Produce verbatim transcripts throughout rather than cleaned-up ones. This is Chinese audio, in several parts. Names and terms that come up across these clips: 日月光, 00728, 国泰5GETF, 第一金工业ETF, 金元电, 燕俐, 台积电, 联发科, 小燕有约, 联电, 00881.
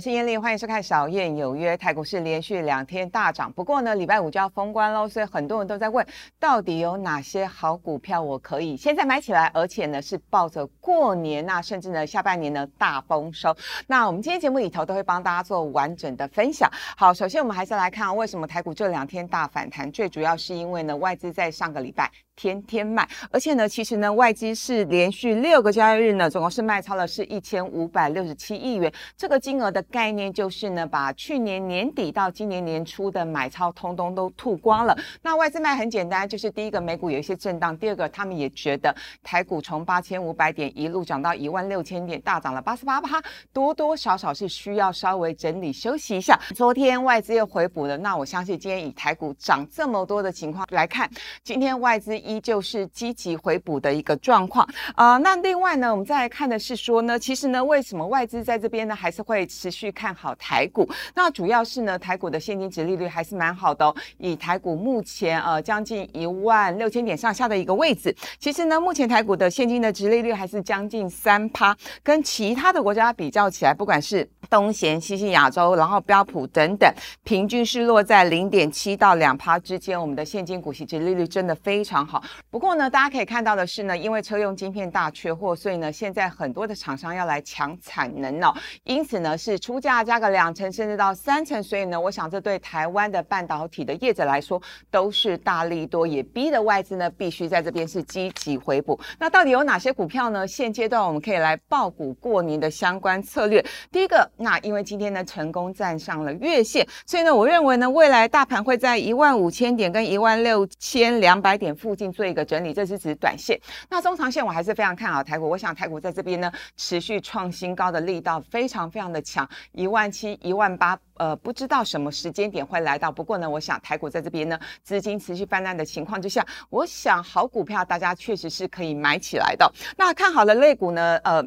我是燕俐，欢迎收看《小燕有约》。台股市连续两天大涨，不过呢，礼拜五就要封关喽，所以很多人都在问，到底有哪些好股票我可以现在买起来，而且呢是抱着过年啊，甚至呢下半年呢大丰收。那我们今天节目里头都会帮大家做完整的分享。好，首先我们还是来看、啊、为什么台股这两天大反弹，最主要是因为呢外资在上个礼拜天天卖，而且呢其实呢外资是连续六个交易日呢，总共是卖超了是一千五百六十七亿元，这个金额的概念就是呢，把去年年底到今年年初的买超通通都吐光了。那外资卖很简单，就是第一个美股有一些震荡，第二个他们也觉得台股从八千五百点一路涨到一万六千点，大涨了 百分之八十八， 多多少少是需要稍微整理休息一下。昨天外资又回补了，那我相信今天以台股涨这么多的情况来看，今天外资依旧是积极回补的一个状况啊、呃。那另外呢，我们再来看的是说呢，其实呢，为什么外资在这边呢还是会持续看好台股？那主要是呢，台股的现金殖利率还是蛮好的哦。以台股目前呃将近一万六千点上下的一个位置，其实呢，目前台股的现金的殖利率还是将近三趴，跟其他的国家比较起来，不管是东协、西西亚洲，然后标普等等，平均是落在零点七到两趴之间。我们的现金股息殖利率真的非常好。不过呢，大家可以看到的是呢，因为车用晶片大缺货，所以呢，现在很多的厂商要来抢产能哦，因此呢是出价加个两成甚至到三成，所以呢，我想这对台湾的半导体的业者来说都是大利多，也逼得外资呢必须在这边是积极回补。那到底有哪些股票呢？现阶段我们可以来抱股过年的相关策略。第一个，那因为今天呢成功站上了月线，所以呢，我认为呢未来大盘会在一万五千点跟一万六千两百点附近做一个整理，这是指短线。那中长线我还是非常看好台股，我想台股在这边呢持续创新高的力道非常非常的强，一万七、一万八。呃，不知道什么时间点会来到，不过呢，我想台股在这边呢，资金持续泛滥的情况之下，我想好股票大家确实是可以买起来的。那看好的类股呢，呃。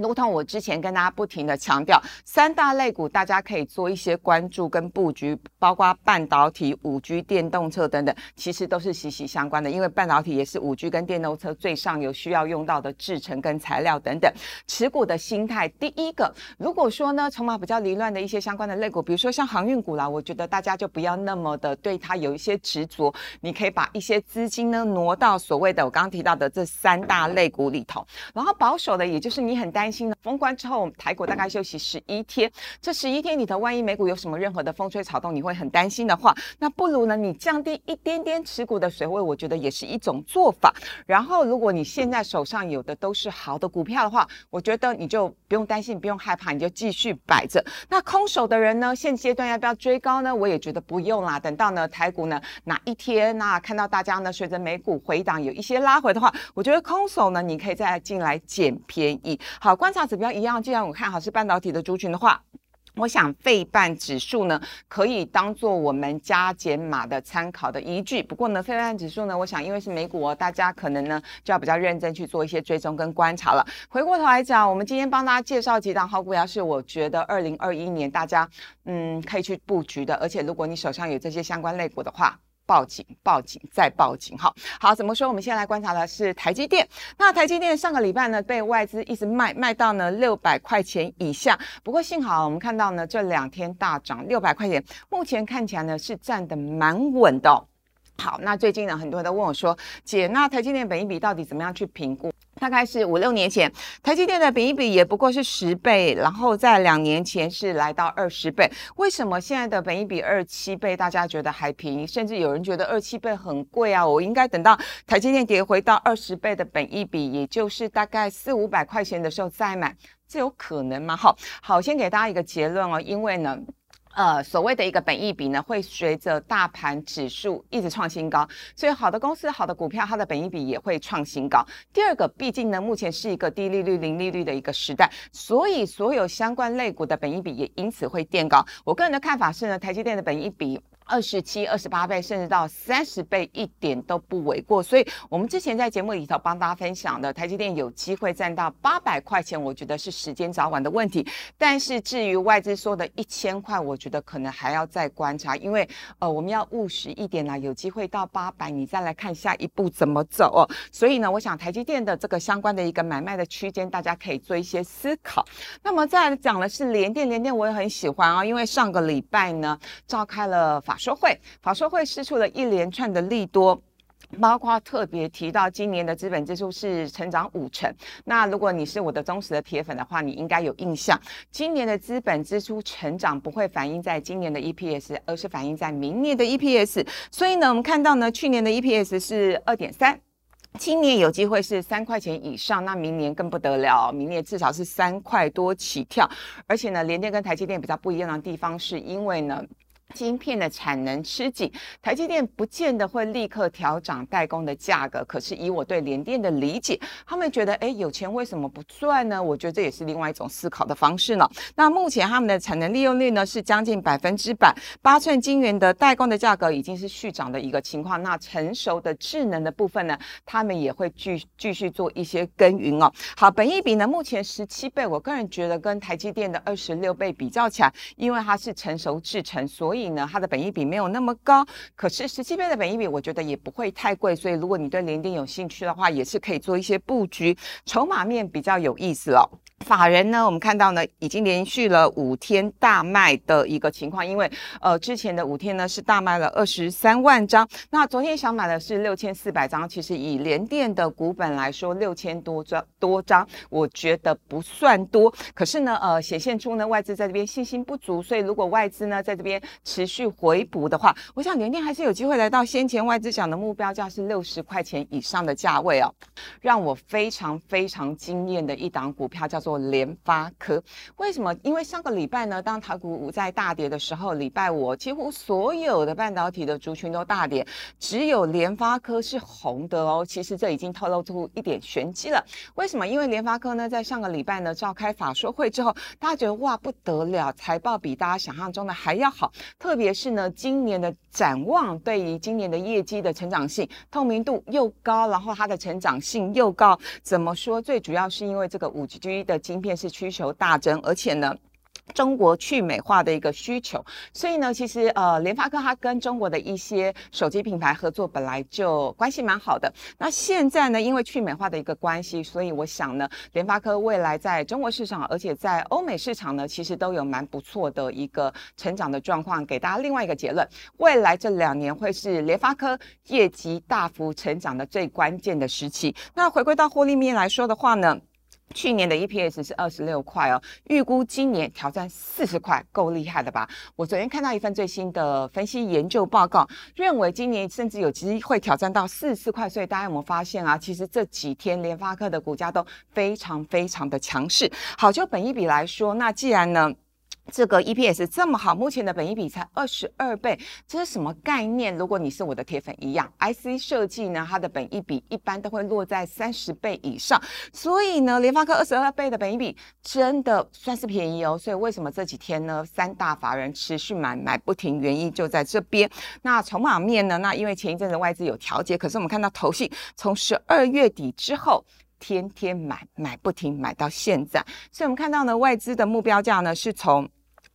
如同我之前跟大家不停的强调，三大类股大家可以做一些关注跟布局，包括半导体、五 G、电动车等等，其实都是息息相关的，因为半导体也是 五 G 跟电动车最上游需要用到的制程跟材料等等。持股的心态，第一个，如果说呢筹码比较凌乱的一些相关的类股，比如说像航运股啦，我觉得大家就不要那么的对它有一些执着，你可以把一些资金呢挪到所谓的我刚刚提到的这三大类股里头，然后保守的，也就是你很担心担心封关之后，我们台股大概休息十一天，这十一天里头，万一美股有什么任何的风吹草动，你会很担心的话，那不如呢，你降低一点点持股的水位，我觉得也是一种做法。然后，如果你现在手上有的都是好的股票的话，我觉得你就不用担心，不用害怕，你就继续摆着。那空手的人呢，现阶段要不要追高呢？我也觉得不用啦，等到呢台股呢哪一天啊，看到大家呢随着美股回档有一些拉回的话，我觉得空手呢你可以再进来捡便宜。好。观察指标一样，既然我看好是半导体的族群的话，我想费半指数呢可以当做我们加减码的参考的依据。不过呢，费半指数呢，我想因为是美股、哦、大家可能呢就要比较认真去做一些追踪跟观察了。回过头来讲，我们今天帮大家介绍几档好股票，是我觉得二零二一年大家嗯可以去布局的，而且如果你手上有这些相关类股的话，报警报警再报警。好好，怎么说，我们先来观察的是台积电。那台积电上个礼拜呢被外资一直卖卖到呢六百块钱以下，不过幸好我们看到呢这两天大涨，六百块钱目前看起来呢是站得蛮稳的、哦、好，那最近呢很多人都问我说，姐，那台积电本益比到底怎么样去评估？大概是五六年前，台积电的本益比也不过是十倍，然后在两年前是来到二十倍。为什么现在的本益比二十七倍大家觉得还便宜，甚至有人觉得二十七倍很贵啊，我应该等到台积电跌回到二十倍的本益比，也就是大概四五百块钱的时候再买，这有可能吗？好好，先给大家一个结论哦，因为呢呃，所谓的一个本益比呢，会随着大盘指数一直创新高，所以好的公司、好的股票，它的本益比也会创新高。第二个，毕竟呢，目前是一个低利率、零利率的一个时代，所以所有相关类股的本益比也因此会垫高。我个人的看法是呢，台积电的本益比二十七、二十八倍，甚至到三十倍，一点都不为过。所以，我们之前在节目里头帮大家分享的，台积电有机会赚到八百块钱，我觉得是时间早晚的问题。但是，至于外资说的一千块，我觉得可能还要再观察，因为呃，我们要务实一点啦、啊，有机会到八百，你再来看下一步怎么走哦。所以呢，我想台积电的这个相关的一个买卖的区间，大家可以做一些思考。那么再来讲的是联电，联电我也很喜欢啊、哦，因为上个礼拜呢召开了法。法说会，法说会释出了一连串的利多。包括特别提到今年的资本支出是成长五成，那如果你是我的忠实的铁粉的话，你应该有印象，今年的资本支出成长不会反映在今年的 E P S， 而是反映在明年的 E P S。 所以呢，我们看到呢，去年的 E P S 是 二点三，今年有机会是三块钱以上，那明年更不得了，明年至少是三块多起跳。而且呢，联电跟台积电比较不一样的地方是因为呢晶片的产能吃紧，台积电不见得会立刻调涨代工的价格。可是以我对联电的理解，他们觉得，哎，有钱为什么不赚呢？我觉得这也是另外一种思考的方式呢。那目前他们的产能利用率呢是将近百分之百，八寸晶圆的代工的价格已经是续涨的一个情况。那成熟的智能的部分呢，他们也会继继续做一些耕耘哦。好，本益比呢目前十七倍，我个人觉得跟台积电的二十六倍比较起来，因为它是成熟制程，所以。所以呢，它的本益比没有那么高，可是十七倍的本益比，我觉得也不会太贵。所以，如果你对联电有兴趣的话，也是可以做一些布局，筹码面比较有意思哦。法人呢，我们看到呢，已经连续了五天大卖的一个情况，因为呃之前的五天呢是大卖了二十三万张，那昨天想买的是六千四百张，其实以联电的股本来说，六千多张，我觉得不算多，可是呢呃显现出呢外资在这边信心不足，所以如果外资呢在这边持续回补的话，我想联电还是有机会来到先前外资讲的目标价是六十块钱以上的价位哦。让我非常非常惊艳的一档股票叫做做联发科，为什么？因为上个礼拜呢，当台股在大跌的时候，礼拜五几乎所有的半导体的族群都大跌，只有联发科是红的哦。其实这已经透露出一点玄机了。为什么？因为联发科呢，在上个礼拜呢召开法说会之后，大家觉得哇不得了，财报比大家想象中的还要好，特别是呢今年的展望，对于今年的业绩的成长性、透明度又高，然后它的成长性又高。怎么说？最主要是因为这个五 G 的晶片是需求大增，而且呢中国去美化的一个需求，所以呢，其实呃，联发科它跟中国的一些手机品牌合作本来就关系蛮好的。那现在呢，因为去美化的一个关系，所以我想呢，联发科未来在中国市场，而且在欧美市场呢，其实都有蛮不错的一个成长的状况。给大家另外一个结论，未来这两年会是联发科业绩大幅成长的最关键的时期。那回归到获利面来说的话呢，去年的 E P S 是二十六块哦，预估今年挑战四十块，够厉害的吧？我昨天看到一份最新的分析研究报告，认为今年甚至有机会挑战到四十四块，所以大家有没有发现啊？其实这几天联发科的股价都非常非常的强势。好，就本益比来说，那既然呢这个 E P S 这么好，目前的本益比才二十二倍，这是什么概念？如果你是我的铁粉一样 ，I C 设计呢，它的本益比一般都会落在三十倍以上，所以呢，联发科二十二倍的本益比真的算是便宜哦。所以为什么这几天呢，三大法人持续买买不停，原因就在这边。那筹码面呢，那因为前一阵子外资有调节，可是我们看到投信从十二月底之后，天天买买不停，买到现在，所以我们看到呢，外资的目标价呢是从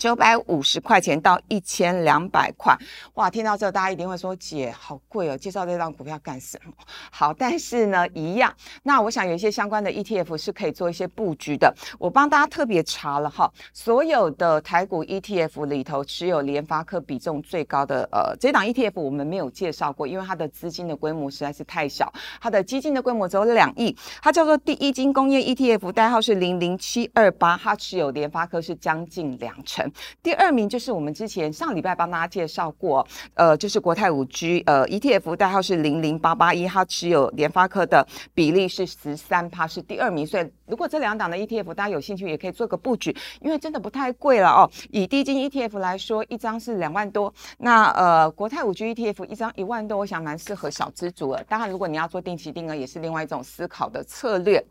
九百五十块钱到一千两百块，哇！听到这大家一定会说，姐好贵哦，介绍这张股票干什么？好，但是呢，一样。那我想有一些相关的 E T F 是可以做一些布局的。我帮大家特别查了哈，所有的台股 E T F 里头，持有联发科比重最高的呃这档 E T F 我们没有介绍过，因为它的资金的规模实在是太小，它的基金的规模只有两亿，它叫做第一金工业 E T F， 代号是零零七二八，它持有联发科是将近两成。第二名就是我们之前上礼拜帮大家介绍过，呃，就是国泰 五 G 呃 E T F 代号是零零八八一，它持有联发科的比例是 百分之十三， 是第二名。所以如果这两档的 E T F 大家有兴趣，也可以做个布局，因为真的不太贵了哦。以低金 E T F 来说，一张是两万多，那呃国泰 五 G E T F 一张一万多，我想蛮适合小资族了。当然，如果你要做定期定额，也是另外一种思考的策略。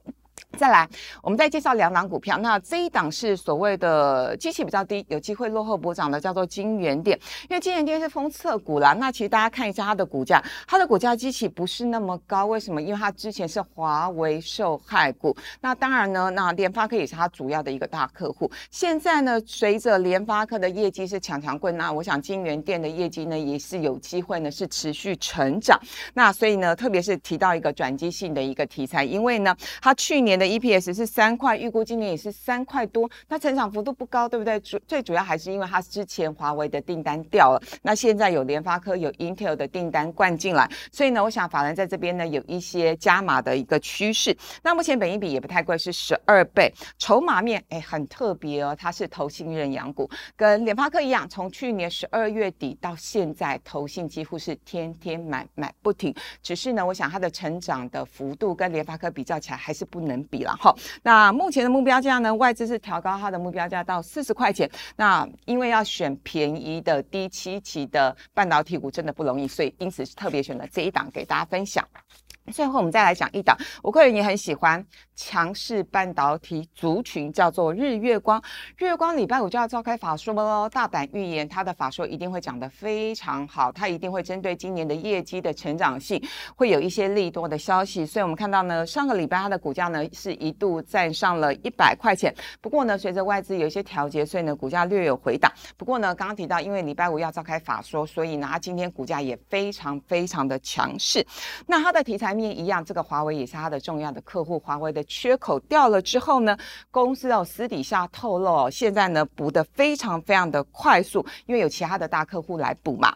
再来，我们再介绍两档股票。那这一档是所谓的基期比较低，有机会落后补涨的，叫做金元电。因为金元电是封测股啦，那其实大家看一下它的股价，它的股价基期不是那么高，为什么？因为它之前是华为受害股。那当然呢，那联发科也是它主要的一个大客户。现在呢，随着联发科的业绩是强强棍，那我想金元电的业绩呢也是有机会呢是持续成长。那所以呢，特别是提到一个转机性的一个题材，因为呢，它去年的 E P S 是三块，预估今年也是三块多，那成长幅度不高，对不对？主最主要还是因为它之前华为的订单掉了，那现在有联发科、有 Intel 的订单灌进来，所以呢，我想法人在这边呢有一些加码的一个趋势。那目前本益比也不太贵，是十二倍，筹码面哎很特别哦，它是投信认养股，跟联发科一样，从去年十二月底到现在，投信几乎是天天买买不停。只是呢，我想它的成长的幅度跟联发科比较起来，还是不能比了哈。那目前的目标价呢，外资是调高它的目标价到四十块钱。那因为要选便宜的低基期的半导体股真的不容易，所以因此特别选了这一档给大家分享。最后我们再来讲一档我个人也很喜欢强势半导体族群，叫做日月光。日月光礼拜五就要召开法说咯，大胆预言它的法说一定会讲得非常好，它一定会针对今年的业绩的成长性会有一些利多的消息。所以我们看到呢，上个礼拜它的股价呢是一度站上了一百块钱，不过呢随着外资有一些调节，所以呢股价略有回档。不过呢刚刚提到因为礼拜五要召开法说，所以呢它今天股价也非常非常的强势。那它的题材面一样，这个华为也是它的重要的客户，华为的缺口掉了之后呢，公司哦私底下透露哦，现在呢补得非常非常的快速，因为有其他的大客户来补嘛。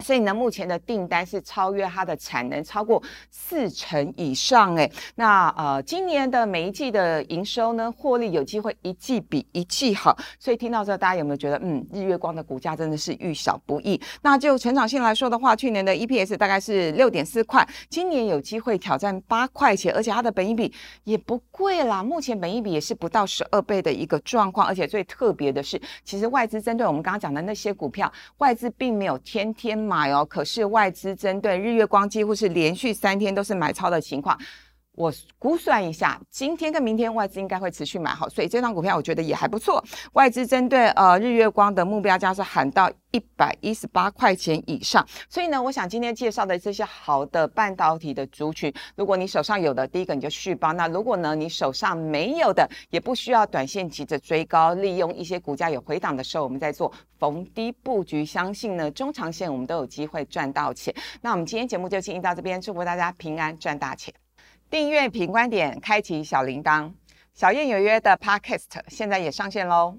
所以呢，目前的订单是超越它的产能，超过四成以上诶。那呃，今年的每一季的营收呢，获利有机会一季比一季好。所以听到这，大家有没有觉得，嗯，日月光的股价真的是遇小不易？那就成长性来说的话，去年的 E P S 大概是 六点四块，今年有机会挑战八块钱，而且它的本益比也不贵啦，目前本益比也是不到十二倍的一个状况。而且最特别的是，其实外资针对我们刚刚讲的那些股票，外资并没有天天买哦，可是外资针对日月光几乎是连续三天都是买超的情况。我估算一下，今天跟明天外资应该会持续买好，所以这张股票我觉得也还不错。外资针对呃日月光的目标价是喊到一百一十八块钱以上，所以呢，我想今天介绍的这些好的半导体的族群，如果你手上有的，第一个你就续报；那如果呢你手上没有的，也不需要短线急着追高，利用一些股价有回档的时候，我们再做逢低布局，相信呢中长线我们都有机会赚到钱。那我们今天节目就进行到这边，祝福大家平安赚大钱。订阅评观点，开启小铃铛。小燕有约的 Podcast 现在也上线喽。